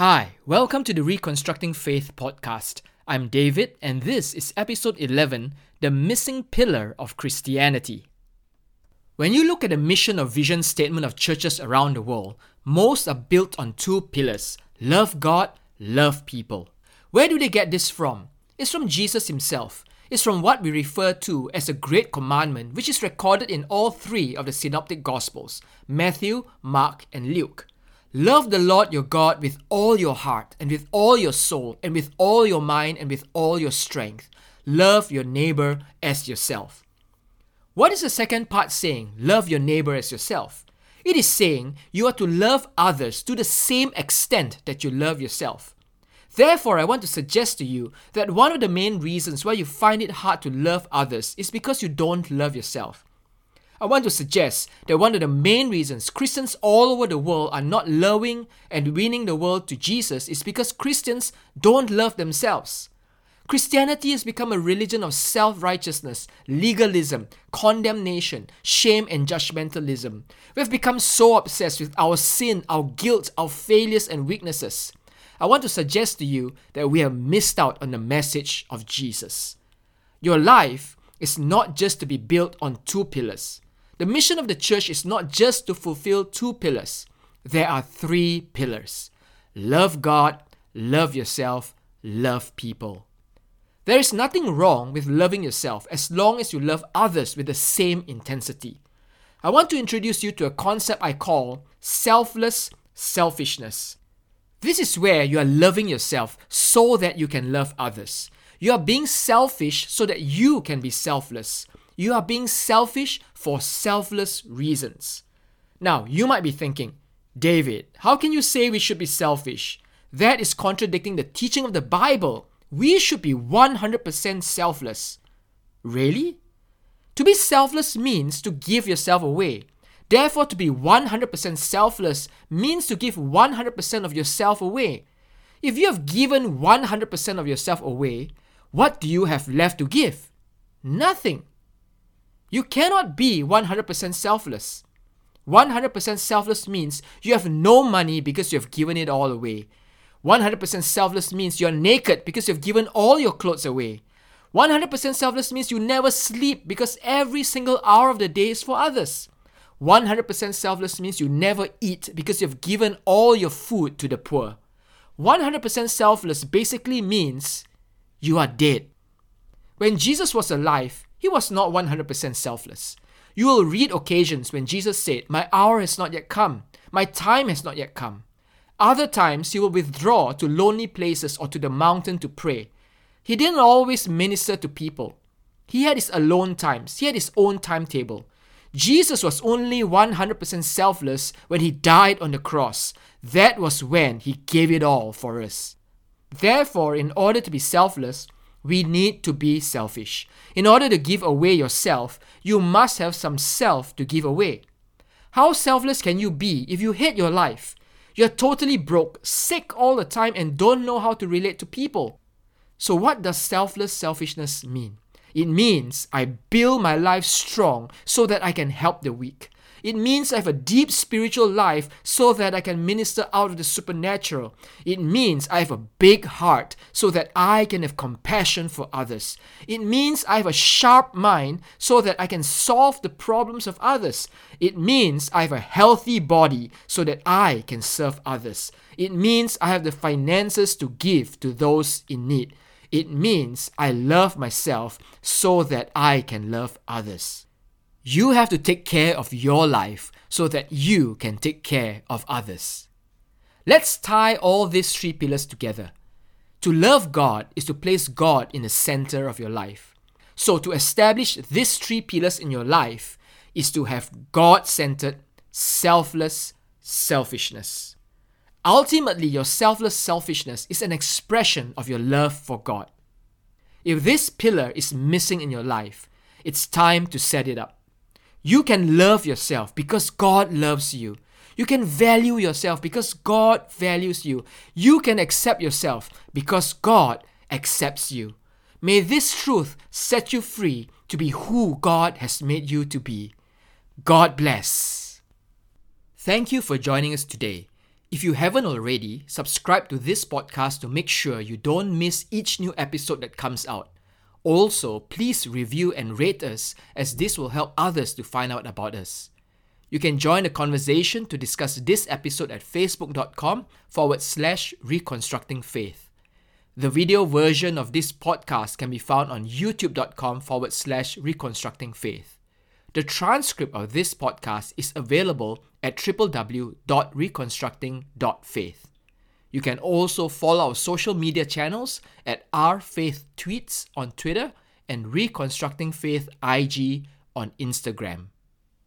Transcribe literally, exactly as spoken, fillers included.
Hi, welcome to the Reconstructing Faith podcast. I'm David, and this is episode eleven, The Missing Pillar of Christianity. When you look at the mission or vision statement of churches around the world, most are built on two pillars: love God, love people. Where do they get this from? It's from Jesus himself. It's from what we refer to as the Great Commandment, which is recorded in all three of the Synoptic Gospels: Matthew, Mark, and Luke. Love the Lord your God with all your heart and with all your soul and with all your mind and with all your strength. Love your neighbor as yourself. What is the second part saying, love your neighbor as yourself? It is saying you are to love others to the same extent that you love yourself. Therefore, I want to suggest to you that one of the main reasons why you find it hard to love others is because you don't love yourself. I want to suggest that one of the main reasons Christians all over the world are not loving and winning the world to Jesus is because Christians don't love themselves. Christianity has become a religion of self-righteousness, legalism, condemnation, shame and judgmentalism. We have become so obsessed with our sin, our guilt, our failures and weaknesses. I want to suggest to you that we have missed out on the message of Jesus. Your life is not just to be built on two pillars. The mission of the church is not just to fulfill two pillars. There are three pillars. Love God, love yourself, love people. There is nothing wrong with loving yourself as long as you love others with the same intensity. I want to introduce you to a concept I call selfless selfishness. This is where you are loving yourself so that you can love others. You are being selfish so that you can be selfless. You are being selfish for selfless reasons. Now, you might be thinking, David, how can you say we should be selfish? That is contradicting the teaching of the Bible. We should be one hundred percent selfless. Really? To be selfless means to give yourself away. Therefore, to be one hundred percent selfless means to give one hundred percent of yourself away. If you have given one hundred percent of yourself away, what do you have left to give? Nothing. You cannot be one hundred percent selfless. one hundred percent selfless means you have no money because you have given it all away. one hundred percent selfless means you are naked because you have given all your clothes away. one hundred percent selfless means you never sleep because every single hour of the day is for others. one hundred percent selfless means you never eat because you have given all your food to the poor. one hundred percent selfless basically means you are dead. When Jesus was alive, he was not one hundred percent selfless. You will read occasions when Jesus said, "My hour has not yet come. My time has not yet come." Other times, he will withdraw to lonely places or to the mountain to pray. He didn't always minister to people. He had his alone times. He had his own timetable. Jesus was only one hundred percent selfless when he died on the cross. That was when he gave it all for us. Therefore, in order to be selfless, we need to be selfish. In order to give away yourself, you must have some self to give away. How selfless can you be if you hate your life? You're totally broke, sick all the time, and don't know how to relate to people. So what does selfless selfishness mean? It means I build my life strong so that I can help the weak. It means I have a deep spiritual life so that I can minister out of the supernatural. It means I have a big heart so that I can have compassion for others. It means I have a sharp mind so that I can solve the problems of others. It means I have a healthy body so that I can serve others. It means I have the finances to give to those in need. It means I love myself so that I can love others. You have to take care of your life so that you can take care of others. Let's tie all these three pillars together. To love God is to place God in the center of your life. So to establish these three pillars in your life is to have God-centered, selfless selfishness. Ultimately, your selfless selfishness is an expression of your love for God. If this pillar is missing in your life, it's time to set it up. You can love yourself because God loves you. You can value yourself because God values you. You can accept yourself because God accepts you. May this truth set you free to be who God has made you to be. God bless. Thank you for joining us today. If you haven't already, subscribe to this podcast to make sure you don't miss each new episode that comes out. Also, please review and rate us, as this will help others to find out about us. You can join the conversation to discuss this episode at facebook.com forward slash Reconstructing Faith. The video version of this podcast can be found on youtube.com forward slash Reconstructing Faith. The transcript of this podcast is available at w w w dot reconstructing dot faith. You can also follow our social media channels at r faith tweets on Twitter and Reconstructing Faith I G on Instagram.